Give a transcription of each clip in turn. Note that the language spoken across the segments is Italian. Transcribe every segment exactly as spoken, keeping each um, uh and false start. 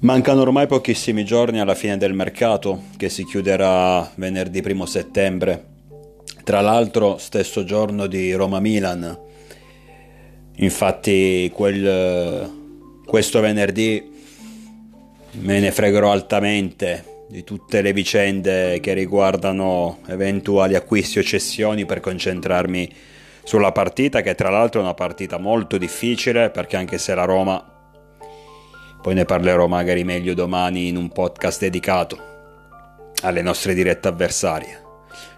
Mancano ormai pochissimi giorni alla fine del mercato, che si chiuderà venerdì primo settembre, tra l'altro stesso giorno di Roma-Milan. Infatti quel, questo venerdì me ne fregherò altamente di tutte le vicende che riguardano eventuali acquisti o cessioni per concentrarmi sulla partita, che tra l'altro è una partita molto difficile, perché anche se la Roma, poi ne parlerò magari meglio domani in un podcast dedicato alle nostre dirette avversarie,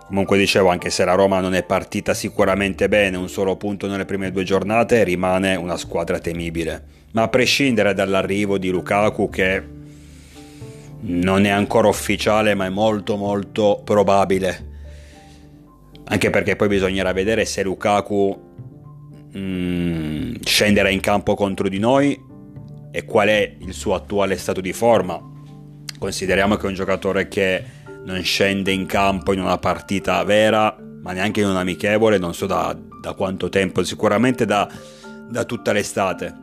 comunque dicevo, anche se la Roma non è partita sicuramente bene, un solo punto nelle prime due giornate, rimane una squadra temibile. Ma a prescindere dall'arrivo di Lukaku, che non è ancora ufficiale ma è molto molto probabile, anche perché poi bisognerà vedere se Lukaku mm, scenderà in campo contro di noi e qual è il suo attuale stato di forma. Consideriamo che è un giocatore che non scende in campo in una partita vera, ma neanche in un amichevole, non so da, da quanto tempo, sicuramente da, da tutta l'estate.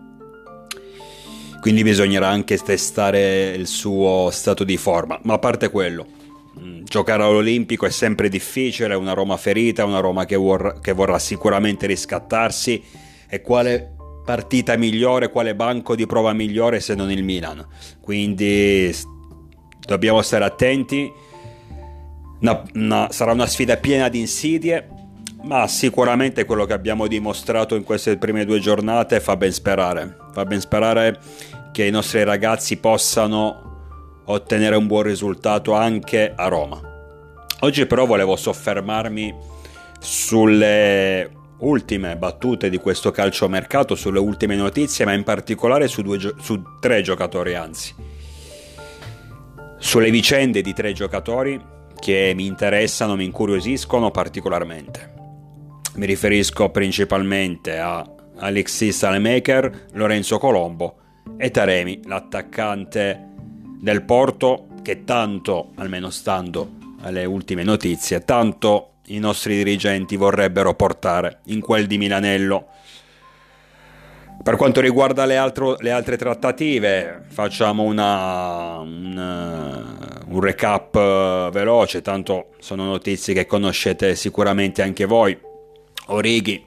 Quindi bisognerà anche testare il suo stato di forma. Ma a parte quello, giocare all'Olimpico è sempre difficile, una Roma ferita, una Roma che vorrà, che vorrà sicuramente riscattarsi, e quale partita migliore, quale banco di prova migliore se non il Milan. Quindi dobbiamo stare attenti, una, una, sarà una sfida piena di insidie, ma sicuramente quello che abbiamo dimostrato in queste prime due giornate fa ben sperare. Fa ben sperare che i nostri ragazzi possano ottenere un buon risultato anche a Roma. Oggi però volevo soffermarmi sulle ultime battute di questo calciomercato, sulle ultime notizie, ma in particolare su, due, su tre giocatori, anzi. Sulle vicende di tre giocatori che mi interessano, mi incuriosiscono particolarmente. Mi riferisco principalmente a Alexis Saelemaekers, Lorenzo Colombo e Taremi, l'attaccante del Porto, che tanto, almeno stando alle ultime notizie, tanto i nostri dirigenti vorrebbero portare in quel di Milanello. Per quanto riguarda le, altro, le altre trattative, facciamo una, una, un recap veloce, tanto sono notizie che conoscete sicuramente anche voi. Origi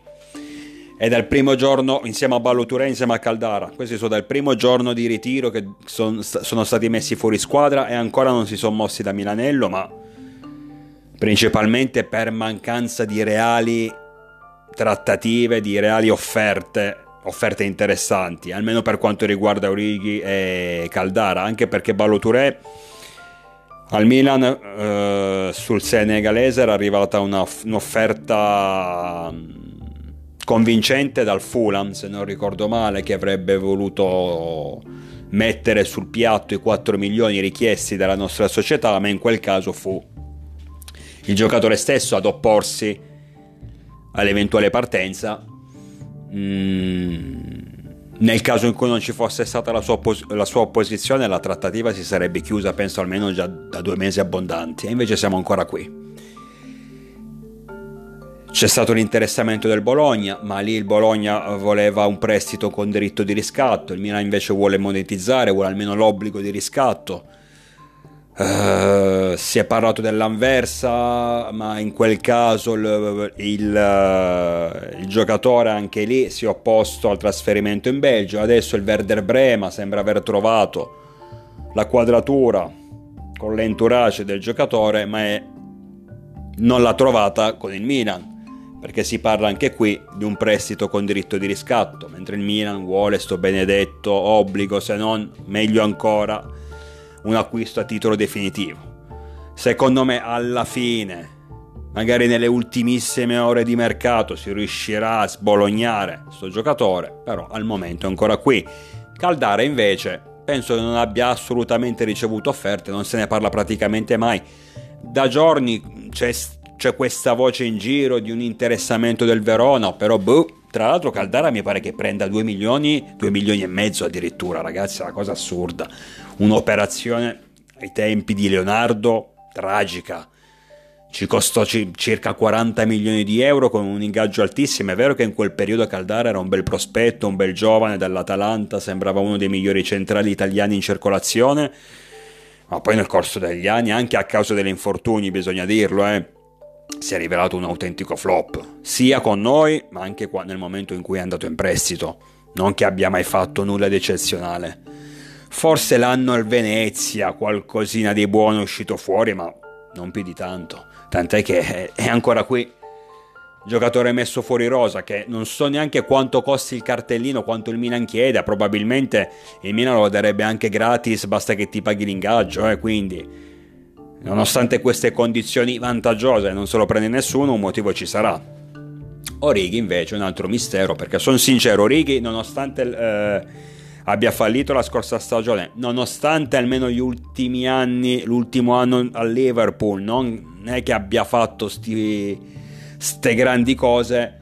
è dal primo giorno, insieme a Ballo-Touré, insieme a Caldara, questi sono dal primo giorno di ritiro che son, sono stati messi fuori squadra e ancora non si sono mossi da Milanello, ma principalmente per mancanza di reali trattative, di reali offerte, offerte interessanti, almeno per quanto riguarda Origi e Caldara, anche perché Ballo-Touré al Milan, eh, sul senegalese era arrivata una, un'offerta convincente dal Fulham, se non ricordo male, che avrebbe voluto mettere sul piatto i quattro milioni richiesti dalla nostra società, ma in quel caso fu il giocatore stesso ad opporsi all'eventuale partenza, mm. Nel caso in cui non ci fosse stata la sua, oppos- la sua opposizione, la trattativa si sarebbe chiusa, penso, almeno già da due mesi abbondanti, e invece siamo ancora qui. C'è stato l'interessamento del Bologna, ma lì il Bologna voleva un prestito con diritto di riscatto, il Milan invece vuole monetizzare, vuole almeno l'obbligo di riscatto. Uh, si è parlato dell'Anversa, ma in quel caso il, il, il giocatore anche lì si è opposto al trasferimento in Belgio. Adesso il Werder Brema sembra aver trovato la quadratura con l'entourage del giocatore, ma è, non l'ha trovata con il Milan, perché si parla anche qui di un prestito con diritto di riscatto, mentre il Milan vuole sto benedetto obbligo, se non meglio ancora un acquisto a titolo definitivo. Secondo me alla fine, magari nelle ultimissime ore di mercato, si riuscirà a sbolognare sto giocatore, però al momento è ancora qui. Caldara invece penso che non abbia assolutamente ricevuto offerte, non se ne parla praticamente mai. Da giorni c'è, c'è questa voce in giro di un interessamento del Verona, però boh, tra l'altro Caldara mi pare che prenda due milioni, due milioni e mezzo addirittura, ragazzi, è una cosa assurda. Un'operazione ai tempi di Leonardo, tragica, Ci costò circa quaranta milioni di euro con un ingaggio altissimo. È vero che in quel periodo Caldara era un bel prospetto, un bel giovane dall'Atalanta, sembrava uno dei migliori centrali italiani in circolazione, ma poi nel corso degli anni, anche a causa degli infortuni, bisogna dirlo, eh, si è rivelato un autentico flop, sia con noi ma anche qua nel momento in cui è andato in prestito. Non che abbia mai fatto nulla di eccezionale, forse l'anno al Venezia qualcosina di buono è uscito fuori, ma non più di tanto, tant'è che è ancora qui, giocatore messo fuori rosa, che non so neanche quanto costi il cartellino, quanto il Milan chieda, probabilmente il Milan lo darebbe anche gratis, basta che ti paghi l'ingaggio, eh, quindi nonostante queste condizioni vantaggiose non se lo prende nessuno, un motivo ci sarà. Origi invece è un altro mistero, perché sono sincero, Origi nonostante eh, abbia fallito la scorsa stagione, nonostante almeno gli ultimi anni, l'ultimo anno a Liverpool non è che abbia fatto sti, ste grandi cose,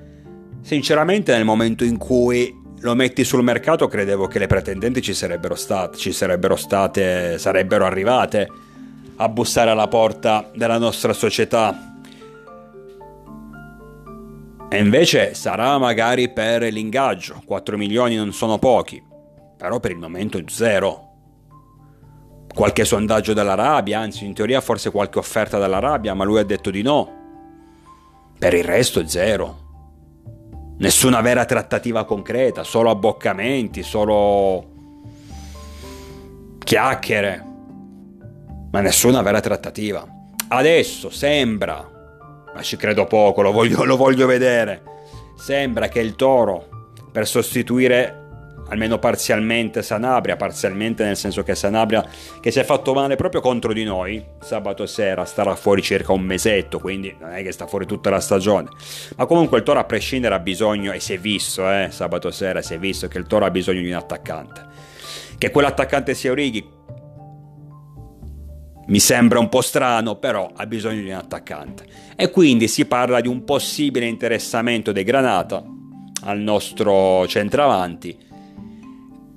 sinceramente nel momento in cui lo metti sul mercato credevo che le pretendenti ci sarebbero state, ci sarebbero state, sarebbero arrivate a bussare alla porta della nostra società. E invece sarà magari per l'ingaggio, quattro milioni non sono pochi, però per il momento zero. Qualche sondaggio dall'Arabia, anzi in teoria forse qualche offerta dall'Arabia, ma lui ha detto di no. Per il resto zero. Nessuna vera trattativa concreta, solo abboccamenti, solo chiacchiere, ma nessuna vera trattativa. Adesso sembra, ma ci credo poco, lo voglio, lo voglio vedere, sembra che il Toro, per sostituire almeno parzialmente Sanabria, parzialmente nel senso che Sanabria, che si è fatto male proprio contro di noi sabato sera, starà fuori circa un mesetto, quindi non è che sta fuori tutta la stagione, ma comunque il Toro a prescindere ha bisogno, e si è visto eh, sabato sera si è visto che il Toro ha bisogno di un attaccante. Che quell'attaccante sia Origi mi sembra un po' strano, però ha bisogno di un attaccante, e quindi si parla di un possibile interessamento dei Granata al nostro centravanti.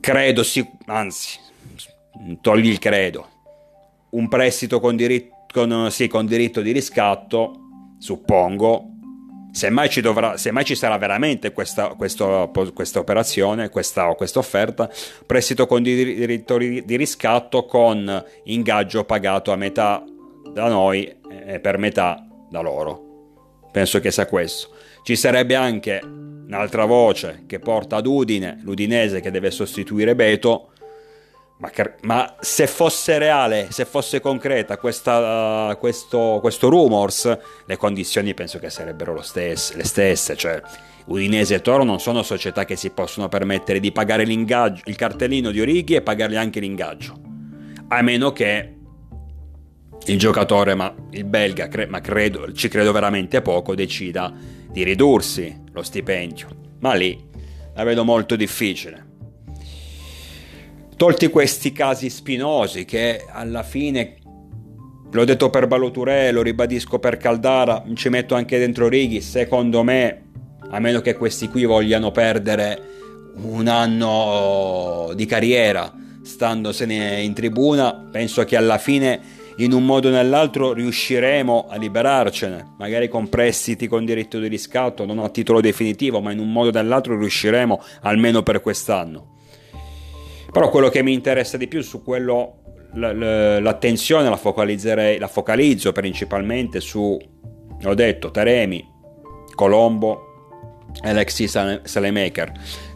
Credo si, anzi togli il credo, un prestito con diritto, con, sì, con diritto di riscatto, suppongo. Semmai ci, dovrà, semmai ci sarà veramente questa, questa, questa operazione, questa, questa offerta, prestito con diritto di riscatto con ingaggio pagato a metà da noi e per metà da loro. Penso che sia questo. Ci sarebbe anche un'altra voce che porta ad Udine, l'Udinese che deve sostituire Beto, ma, ma se fosse reale, se fosse concreta questa, uh, questo, questo rumors, le condizioni penso che sarebbero lo stesse, le stesse, cioè Udinese e Toro non sono società che si possono permettere di pagare l'ingaggio, il cartellino di Origi e pagargli anche l'ingaggio, a meno che il giocatore, ma il belga, cre- ma credo, ci credo veramente poco, decida di ridursi lo stipendio, ma lì la vedo molto difficile. Tolti questi casi spinosi che alla fine, l'ho detto per Ballo-Touré, lo ribadisco per Caldara, ci metto anche dentro Righi, secondo me, a meno che questi qui vogliano perdere un anno di carriera standosene in tribuna, penso che alla fine in un modo o nell'altro riusciremo a liberarcene, magari con prestiti con diritto di riscatto, non a titolo definitivo, ma in un modo o nell'altro riusciremo almeno per quest'anno. Però quello che mi interessa di più, su quello l'attenzione la focalizzerei, la focalizzo principalmente su, ho detto, Taremi, Colombo e Alexis Saelemaekers.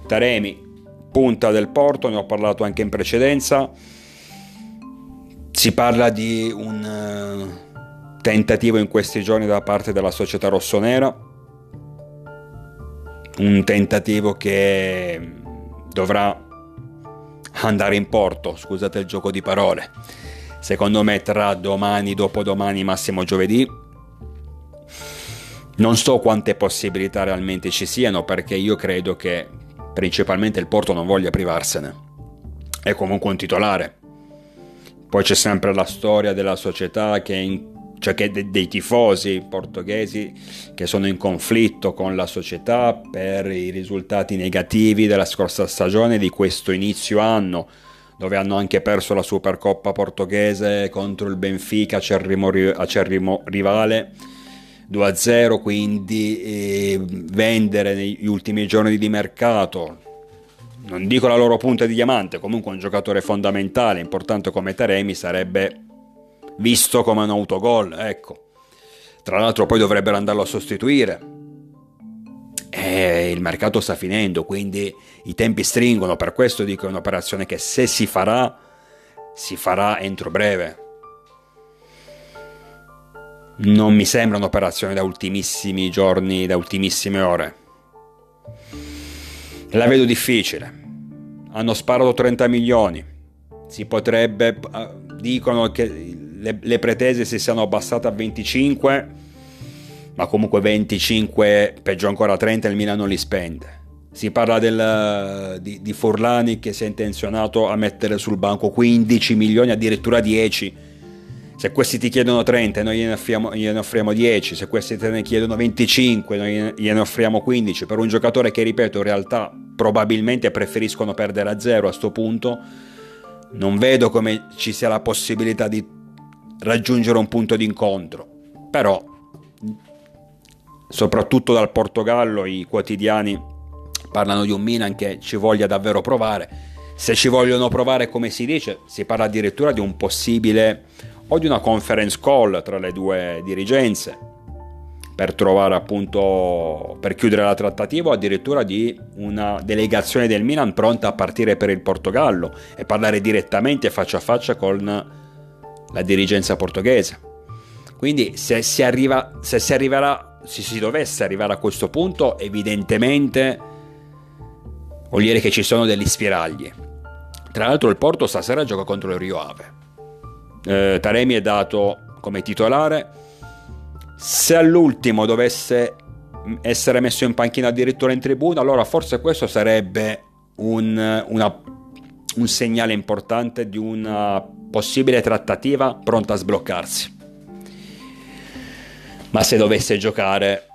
Taremi, punta del Porto, ne ho parlato anche in precedenza, si parla di un tentativo in questi giorni da parte della società rossonera, un tentativo che dovrà andare in porto, scusate il gioco di parole, secondo me tra domani, dopodomani, massimo giovedì. Non so quante possibilità realmente ci siano, perché io credo che principalmente il Porto non voglia privarsene, è comunque un titolare. Poi c'è sempre la storia della società che in, cioè che de, dei tifosi portoghesi che sono in conflitto con la società per i risultati negativi della scorsa stagione, di questo inizio anno, dove hanno anche perso la Supercoppa portoghese contro il Benfica, acerrimo, acerrimo rivale, due a zero, quindi eh, vendere negli ultimi giorni di mercato, non dico la loro punta di diamante, comunque un giocatore fondamentale, importante come Taremi, sarebbe visto come un autogol, ecco. Tra l'altro poi dovrebbero andarlo a sostituire. E il mercato sta finendo, quindi i tempi stringono, per questo dico è un'operazione che se si farà, si farà entro breve. Non mi sembra un'operazione da ultimissimi giorni, da ultimissime ore. La vedo difficile. Hanno sparato trenta milioni. Si potrebbe... Dicono che le, le pretese si siano abbassate a venticinque, ma comunque venticinque, peggio ancora trenta, il Milan non li spende. Si parla del, di, di Furlani che si è intenzionato a mettere sul banco quindici milioni, addirittura dieci. Se questi ti chiedono trenta, noi gliene offriamo, gliene offriamo dieci. Se questi te ne chiedono venticinque, noi gliene offriamo quindici. Per un giocatore che, ripeto, in realtà probabilmente preferiscono perdere a zero a sto punto. Non vedo come ci sia la possibilità di raggiungere un punto d'incontro, però soprattutto dal Portogallo i quotidiani parlano di un Milan che ci voglia davvero provare. Se ci vogliono provare, come si dice, si parla addirittura di un possibile o di una conference call tra le due dirigenze per trovare, appunto, per chiudere la trattativa, o addirittura di una delegazione del Milan pronta a partire per il Portogallo e parlare direttamente faccia a faccia con la dirigenza portoghese. Quindi se si arriva, se si arriverà, se si dovesse arrivare a questo punto, evidentemente vuol dire che ci sono degli spiragli. Tra l'altro il Porto stasera gioca contro il Rio Ave. Eh, Taremi è dato come titolare. Se all'ultimo dovesse essere messo in panchina, addirittura in tribuna, allora forse questo sarebbe un, una, un segnale importante di una possibile trattativa pronta a sbloccarsi. Ma se dovesse giocare,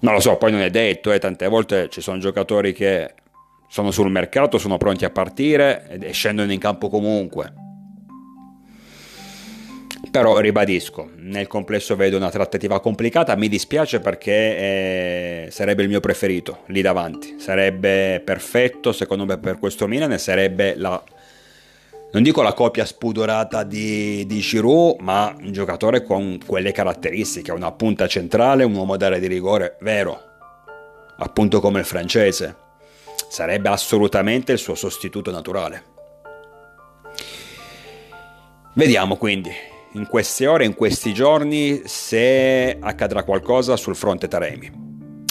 non lo so, poi non è detto, eh, tante volte ci sono giocatori che sono sul mercato, sono pronti a partire e scendono in campo comunque. Però ribadisco, nel complesso vedo una trattativa complicata, mi dispiace perché eh, sarebbe il mio preferito lì davanti, sarebbe perfetto secondo me per questo Milan e sarebbe la, non dico la copia spudorata di, di Giroud, ma un giocatore con quelle caratteristiche, una punta centrale, un uomo d'area di rigore vero, appunto come il francese, sarebbe assolutamente il suo sostituto naturale. Vediamo quindi in queste ore, in questi giorni, se accadrà qualcosa sul fronte Taremi.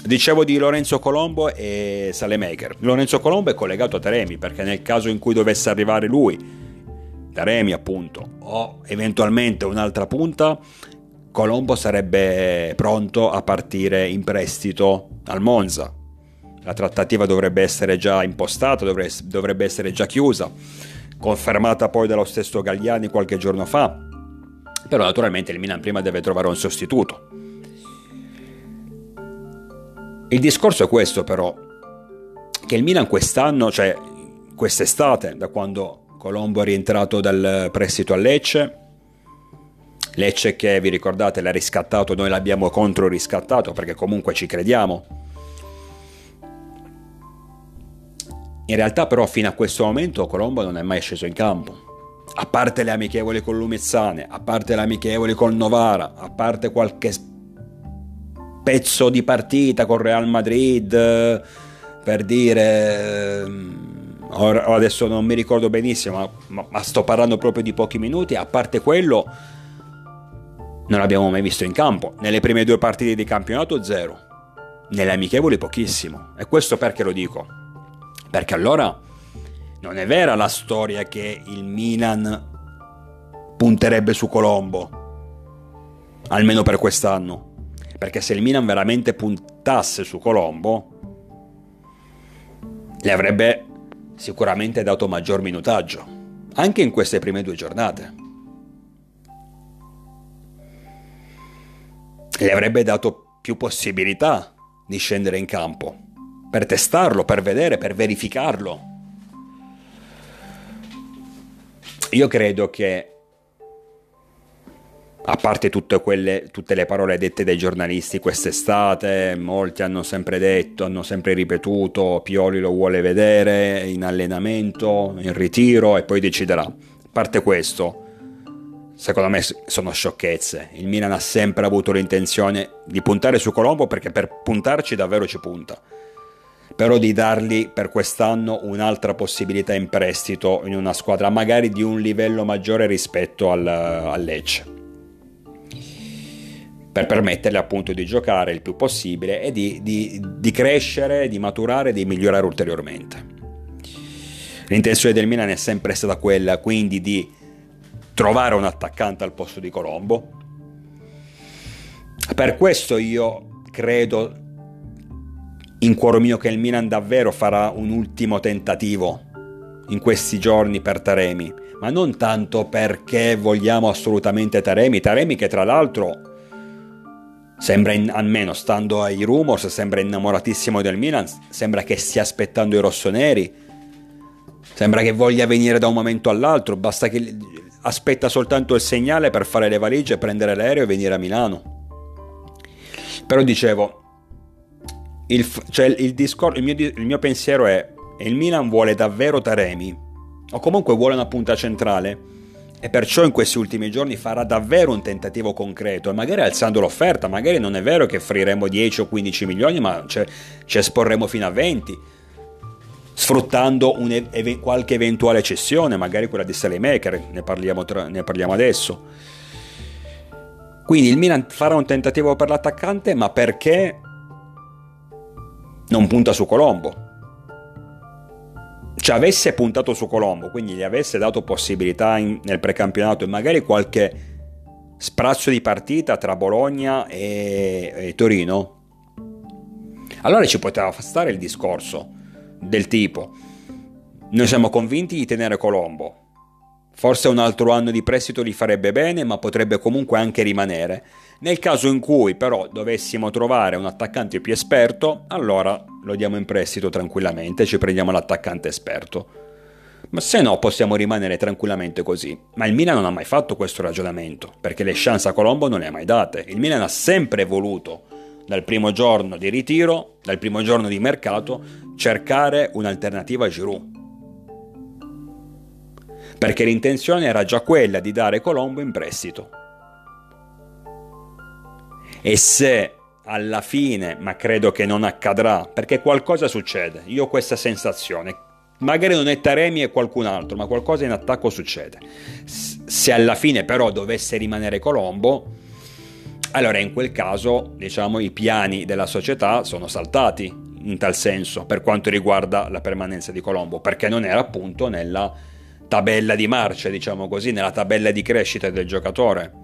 Dicevo di Lorenzo Colombo e Saelemaekers. Lorenzo Colombo è collegato a Taremi perché nel caso in cui dovesse arrivare lui, Taremi appunto, o eventualmente un'altra punta, Colombo sarebbe pronto a partire in prestito al Monza. La trattativa dovrebbe essere già impostata, dovrebbe essere già chiusa, confermata poi dallo stesso Galliani qualche giorno fa. Però naturalmente il Milan prima deve trovare un sostituto. Il discorso è questo però, che il Milan quest'anno, cioè quest'estate, da quando Colombo è rientrato dal prestito a Lecce, Lecce che vi ricordate l'ha riscattato, noi l'abbiamo contro riscattato perché comunque ci crediamo. In realtà però fino a questo momento Colombo non è mai sceso in campo. A parte le amichevoli con Lumezzane, a parte le amichevoli con Novara, a parte qualche pezzo di partita con Real Madrid, per dire, adesso non mi ricordo benissimo, ma, ma sto parlando proprio di pochi minuti, a parte quello non l'abbiamo mai visto in campo. Nelle prime due partite di campionato zero, nelle amichevoli pochissimo. E questo perché lo dico? Perché allora non è vera la storia che il Milan punterebbe su Colombo, almeno per quest'anno, perché se il Milan veramente puntasse su Colombo le avrebbe sicuramente dato maggior minutaggio, anche in queste prime due giornate. Le avrebbe dato più possibilità di scendere in campo, per testarlo, per vedere, per verificarlo. Io credo che, a parte tutte, quelle, tutte le parole dette dai giornalisti quest'estate, molti hanno sempre detto, hanno sempre ripetuto, Pioli lo vuole vedere in allenamento, in ritiro e poi deciderà. A parte questo, secondo me sono sciocchezze. Il Milan ha sempre avuto l'intenzione di puntare su Colombo, perché per puntarci davvero ci punta, però di dargli per quest'anno un'altra possibilità in prestito in una squadra magari di un livello maggiore rispetto al, al Lecce, per permettergli appunto di giocare il più possibile e di, di, di crescere, di maturare, di migliorare ulteriormente. L'intenzione del Milan è sempre stata quella, quindi, di trovare un attaccante al posto di Colombo. Per questo io credo in cuor mio che il Milan davvero farà un ultimo tentativo in questi giorni per Taremi, ma non tanto perché vogliamo assolutamente Taremi, Taremi che tra l'altro sembra, in, almeno stando ai rumors, sembra innamoratissimo del Milan, sembra che stia aspettando i rossoneri, sembra che voglia venire da un momento all'altro, basta che aspetta soltanto il segnale per fare le valigie, prendere l'aereo e venire a Milano. Però dicevo, il, cioè il, discor- il, mio, il mio pensiero è: il Milan vuole davvero Taremi, o comunque vuole una punta centrale, e perciò in questi ultimi giorni farà davvero un tentativo concreto, e magari alzando l'offerta. Magari non è vero che offriremo dieci o quindici milioni, ma ce- ci esporremo fino a venti, sfruttando un ev- qualche eventuale cessione, magari quella di Saelemaekers, ne parliamo, tra- ne parliamo adesso. Quindi il Milan farà un tentativo per l'attaccante, ma perché non punta su Colombo? Ci avesse puntato su Colombo, quindi gli avesse dato possibilità in, nel precampionato e magari qualche sprazzo di partita tra Bologna e, e Torino, allora ci poteva stare il discorso del tipo: noi siamo convinti di tenere Colombo, forse un altro anno di prestito gli farebbe bene, ma potrebbe comunque anche rimanere. Nel caso in cui però dovessimo trovare un attaccante più esperto, allora lo diamo in prestito tranquillamente, ci prendiamo l'attaccante esperto, ma se no possiamo rimanere tranquillamente così. Ma il Milan non ha mai fatto questo ragionamento, perché le chance a Colombo non le ha mai date. Il Milan ha sempre voluto, dal primo giorno di ritiro, dal primo giorno di mercato, cercare un'alternativa a Giroud, perché l'intenzione era già quella di dare Colombo in prestito. E se alla fine, ma credo che non accadrà, perché qualcosa succede, io ho questa sensazione, magari non è Taremi e qualcun altro, ma qualcosa in attacco succede, se alla fine però dovesse rimanere Colombo, allora in quel caso, diciamo, i piani della società sono saltati in tal senso, per quanto riguarda la permanenza di Colombo, perché non era appunto nella tabella di marcia, diciamo così, nella tabella di crescita del giocatore.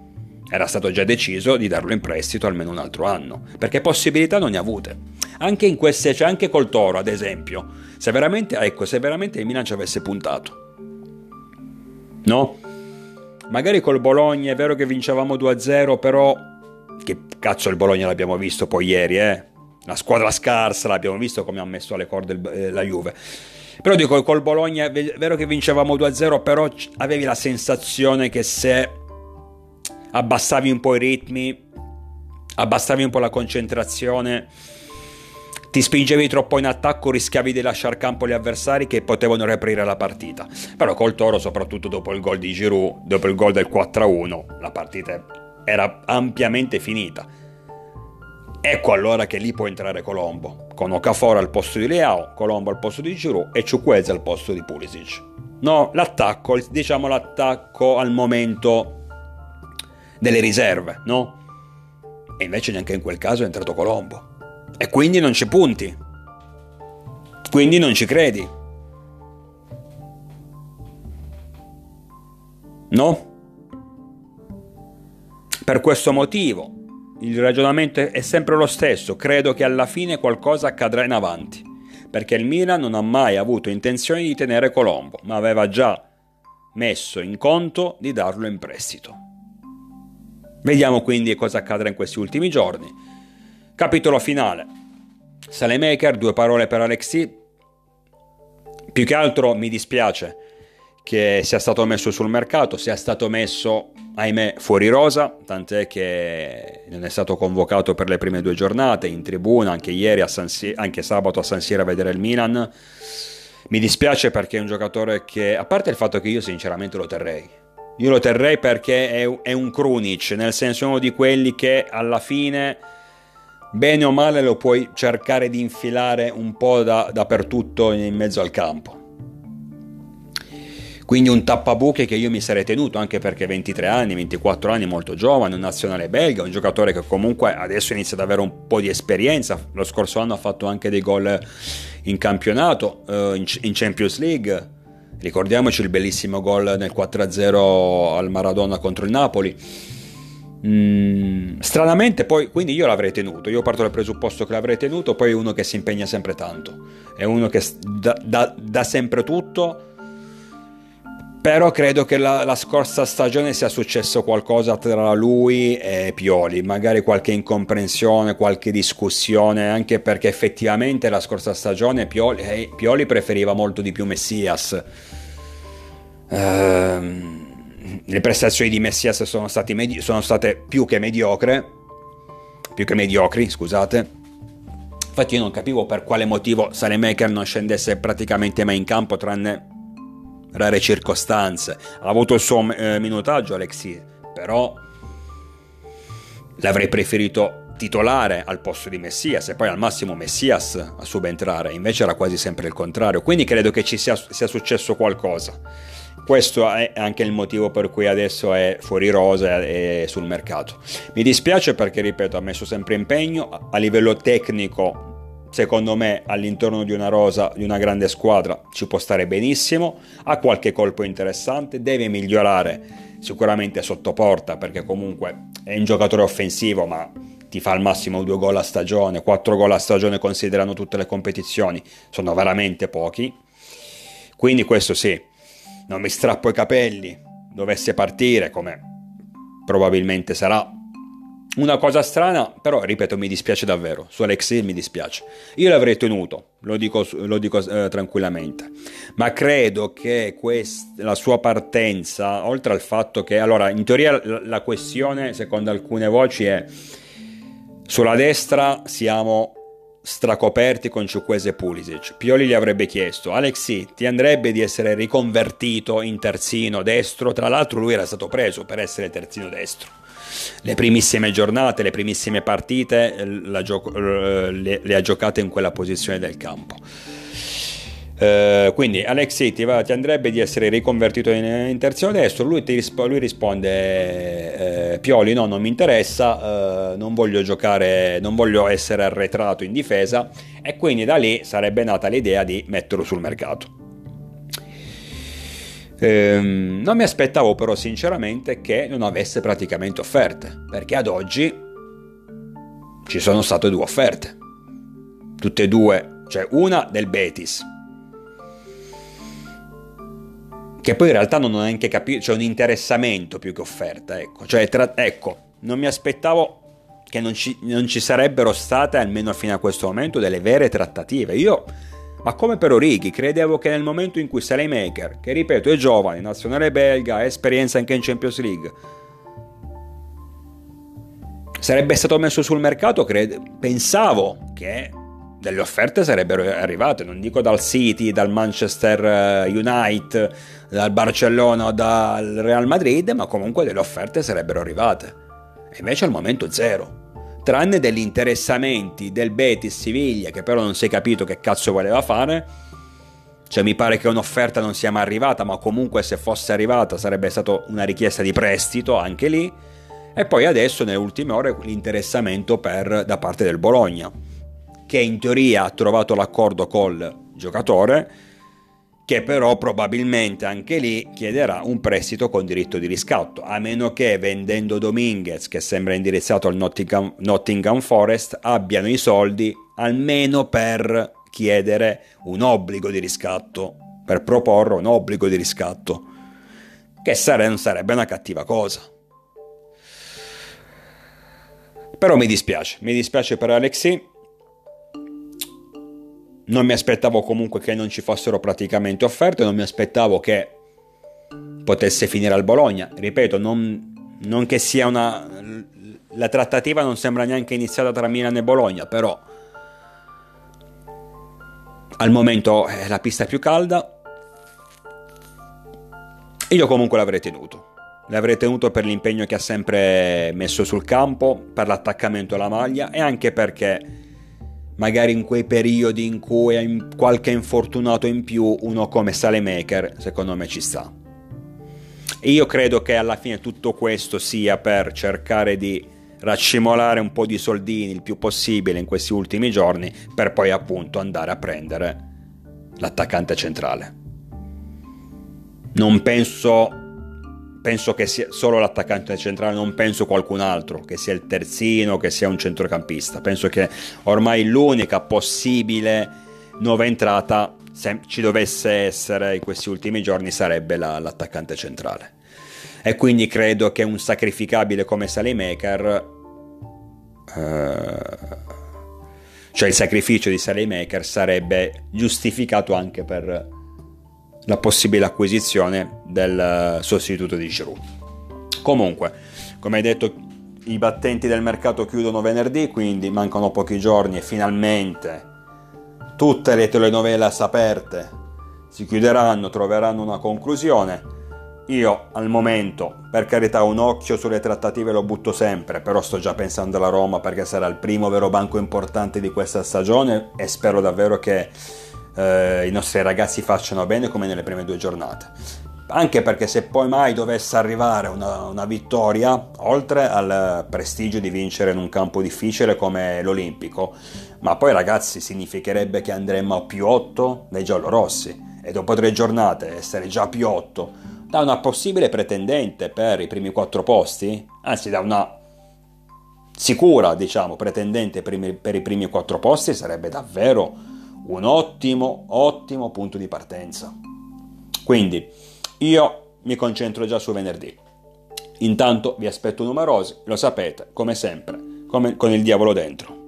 Era stato già deciso di darlo in prestito almeno un altro anno, perché possibilità non ne ha avute. Anche in queste, cioè anche col Toro, ad esempio, se veramente, ecco, se veramente il Milan ci avesse puntato, no? Magari col Bologna è vero che vincevamo due a zero, però che cazzo, il Bologna l'abbiamo visto poi ieri, eh? La squadra scarsa, l'abbiamo visto come ha messo alle corde il, eh, la Juve. Però dico, col Bologna è vero che vincevamo due a zero, però avevi la sensazione che se abbassavi un po' i ritmi, abbassavi un po' la concentrazione, ti spingevi troppo in attacco, rischiavi di lasciar campo gli avversari che potevano riaprire la partita. Però col Toro, soprattutto dopo il gol di Giroud, dopo il gol del quattro a uno, la partita era ampiamente finita. Ecco allora che lì può entrare Colombo, con Okafor al posto di Leao, Colombo al posto di Giroud e Chukwueze al posto di Pulisic. No, l'attacco, diciamo l'attacco al momento delle riserve, no? E invece neanche in quel caso è entrato Colombo. E quindi non ci punti, quindi non ci credi, no? Per questo motivo il ragionamento è sempre lo stesso, credo che alla fine qualcosa accadrà in avanti, perché il Milan non ha mai avuto intenzione di tenere Colombo, ma aveva già messo in conto di darlo in prestito. Vediamo quindi cosa accadrà in questi ultimi giorni. Capitolo finale. Saelemaekers, due parole per Alexis. Più che altro mi dispiace che sia stato messo sul mercato, sia stato messo, ahimè, fuori rosa, tant'è che non è stato convocato per le prime due giornate, in tribuna anche ieri, a San Siro, anche sabato a San Siro a vedere il Milan. Mi dispiace perché è un giocatore che, a parte il fatto che io sinceramente lo terrei, io lo terrei perché è, è un Krunic, nel senso uno di quelli che alla fine, bene o male, lo puoi cercare di infilare un po' da, dappertutto in mezzo al campo. Quindi un tappabuche che io mi sarei tenuto, anche perché ventitré anni, ventiquattro anni, molto giovane, un nazionale belga, un giocatore che comunque adesso inizia ad avere un po' di esperienza. Lo scorso anno ha fatto anche dei gol in campionato, in Champions League. Ricordiamoci il bellissimo gol nel quattro a zero al Maradona contro il Napoli. Mm, stranamente poi, quindi io l'avrei tenuto, io parto dal presupposto che l'avrei tenuto. Poi è uno che si impegna sempre tanto, è uno che dà, dà, dà sempre tutto, però credo che la, la scorsa stagione sia successo qualcosa tra lui e Pioli, magari qualche incomprensione, qualche discussione, anche perché effettivamente la scorsa stagione Pioli, eh, Pioli preferiva molto di più Messias. Ehm... Le prestazioni di Messias sono, stati medi- sono state più che mediocre, più che mediocri, scusate. Infatti io non capivo per quale motivo Saelemaekers non scendesse praticamente mai in campo, tranne rare circostanze. Ha avuto il suo eh, minutaggio Alexis, però l'avrei preferito titolare al posto di Messias e poi al massimo Messias a subentrare, invece era quasi sempre il contrario. Quindi credo che ci sia, sia successo qualcosa. Questo è anche il motivo per cui adesso è fuori rosa e sul mercato. Mi dispiace perché, ripeto, ha messo sempre impegno. A livello tecnico, secondo me, all'interno di una rosa, di una grande squadra, ci può stare benissimo. Ha qualche colpo interessante, deve migliorare sicuramente sotto porta, perché comunque è un giocatore offensivo, ma ti fa al massimo due gol a stagione, quattro gol a stagione considerando tutte le competizioni. Sono veramente pochi. Quindi questo sì. Non mi strappo i capelli, dovesse partire, come probabilmente sarà. Una cosa strana, però, ripeto, mi dispiace davvero. Su Alexis mi dispiace. Io l'avrei tenuto, lo dico, lo dico eh, tranquillamente. Ma credo che quest- la sua partenza, oltre al fatto che... Allora, in teoria la, la questione, secondo alcune voci, è... Sulla destra siamo... stracoperti con Chukwueze e Pulisic. Pioli gli avrebbe chiesto: Alexis, ti andrebbe di essere riconvertito in terzino destro? Tra l'altro lui era stato preso per essere terzino destro. Le primissime giornate, le primissime partite la gioco- le, le ha giocate in quella posizione del campo. Uh, quindi Alexis, ti, va, ti andrebbe di essere riconvertito in, in terzino destro? Lui, ti risp- lui risponde eh, Pioli, no, non mi interessa, eh, non voglio giocare, non voglio essere arretrato in difesa, e quindi da lì sarebbe nata l'idea di metterlo sul mercato. Ehm, non mi aspettavo però sinceramente che non avesse praticamente offerte, perché ad oggi ci sono state due offerte, tutte e due, cioè una del Betis, che poi in realtà non ho neanche capito, c'è cioè un interessamento più che offerta, ecco, cioè tra, ecco, non mi aspettavo che non ci, non ci sarebbero state, almeno fino a questo momento, delle vere trattative. Io, ma come per Origi, credevo che nel momento in cui Saelemaekers, che ripeto è giovane, nazionale belga, ha esperienza anche in Champions League, sarebbe stato messo sul mercato, cred- pensavo che delle offerte sarebbero arrivate, non dico dal City, dal Manchester United, dal Barcellona, dal Real Madrid, ma comunque delle offerte sarebbero arrivate. E invece al momento zero, tranne degli interessamenti del Betis Siviglia, che però non si è capito che cazzo voleva fare, cioè mi pare che un'offerta non sia mai arrivata, ma comunque se fosse arrivata sarebbe stata una richiesta di prestito anche lì, e poi adesso nelle ultime ore l'interessamento per, da parte del Bologna, che in teoria ha trovato l'accordo col giocatore, che però probabilmente anche lì chiederà un prestito con diritto di riscatto, a meno che vendendo Dominguez, che sembra indirizzato al Nottingham, Nottingham Forest, abbiano i soldi almeno per chiedere un obbligo di riscatto, per proporre un obbligo di riscatto, che sare- non sarebbe una cattiva cosa. Però mi dispiace, mi dispiace per Alexis. Non mi aspettavo comunque che non ci fossero praticamente offerte, non mi aspettavo che potesse finire al Bologna. Ripeto, non, non che sia una... la trattativa non sembra neanche iniziata tra Milan e Bologna, però al momento è la pista più calda. Io comunque l'avrei tenuto. L'avrei tenuto per l'impegno che ha sempre messo sul campo, per l'attaccamento alla maglia, e anche perché magari in quei periodi in cui hai qualche infortunato in più, uno come Saelemaekers secondo me ci sta. E io credo che alla fine tutto questo sia per cercare di raccimolare un po' di soldini il più possibile in questi ultimi giorni, per poi appunto andare a prendere l'attaccante centrale. Non penso... Penso che sia solo l'attaccante centrale, non penso qualcun altro, che sia il terzino, che sia un centrocampista. Penso che ormai l'unica possibile nuova entrata, se ci dovesse essere in questi ultimi giorni, sarebbe la, l'attaccante centrale. E quindi credo che un sacrificabile come Saelemaekers, eh, cioè il sacrificio di Saelemaekers sarebbe giustificato anche per la possibile acquisizione del sostituto di Giroud. Comunque, come detto, i battenti del mercato chiudono venerdì, quindi mancano pochi giorni e finalmente tutte le telenovelas aperte si chiuderanno, troveranno una conclusione. Io al momento, per carità, un occhio sulle trattative lo butto sempre, però sto già pensando alla Roma, perché sarà il primo vero banco importante di questa stagione e spero davvero che Uh, i nostri ragazzi facciano bene come nelle prime due giornate, anche perché se poi mai dovesse arrivare una, una vittoria, oltre al prestigio di vincere in un campo difficile come l'Olimpico, ma poi ragazzi significherebbe che andremmo a più otto nei giallorossi, e dopo tre giornate essere già più otto da una possibile pretendente per i primi quattro posti, anzi da una sicura, diciamo, pretendente per i, per i primi quattro posti, sarebbe davvero un ottimo, ottimo punto di partenza. Quindi io mi concentro già su venerdì. Intanto vi aspetto numerosi, lo sapete, come sempre, come con il diavolo dentro.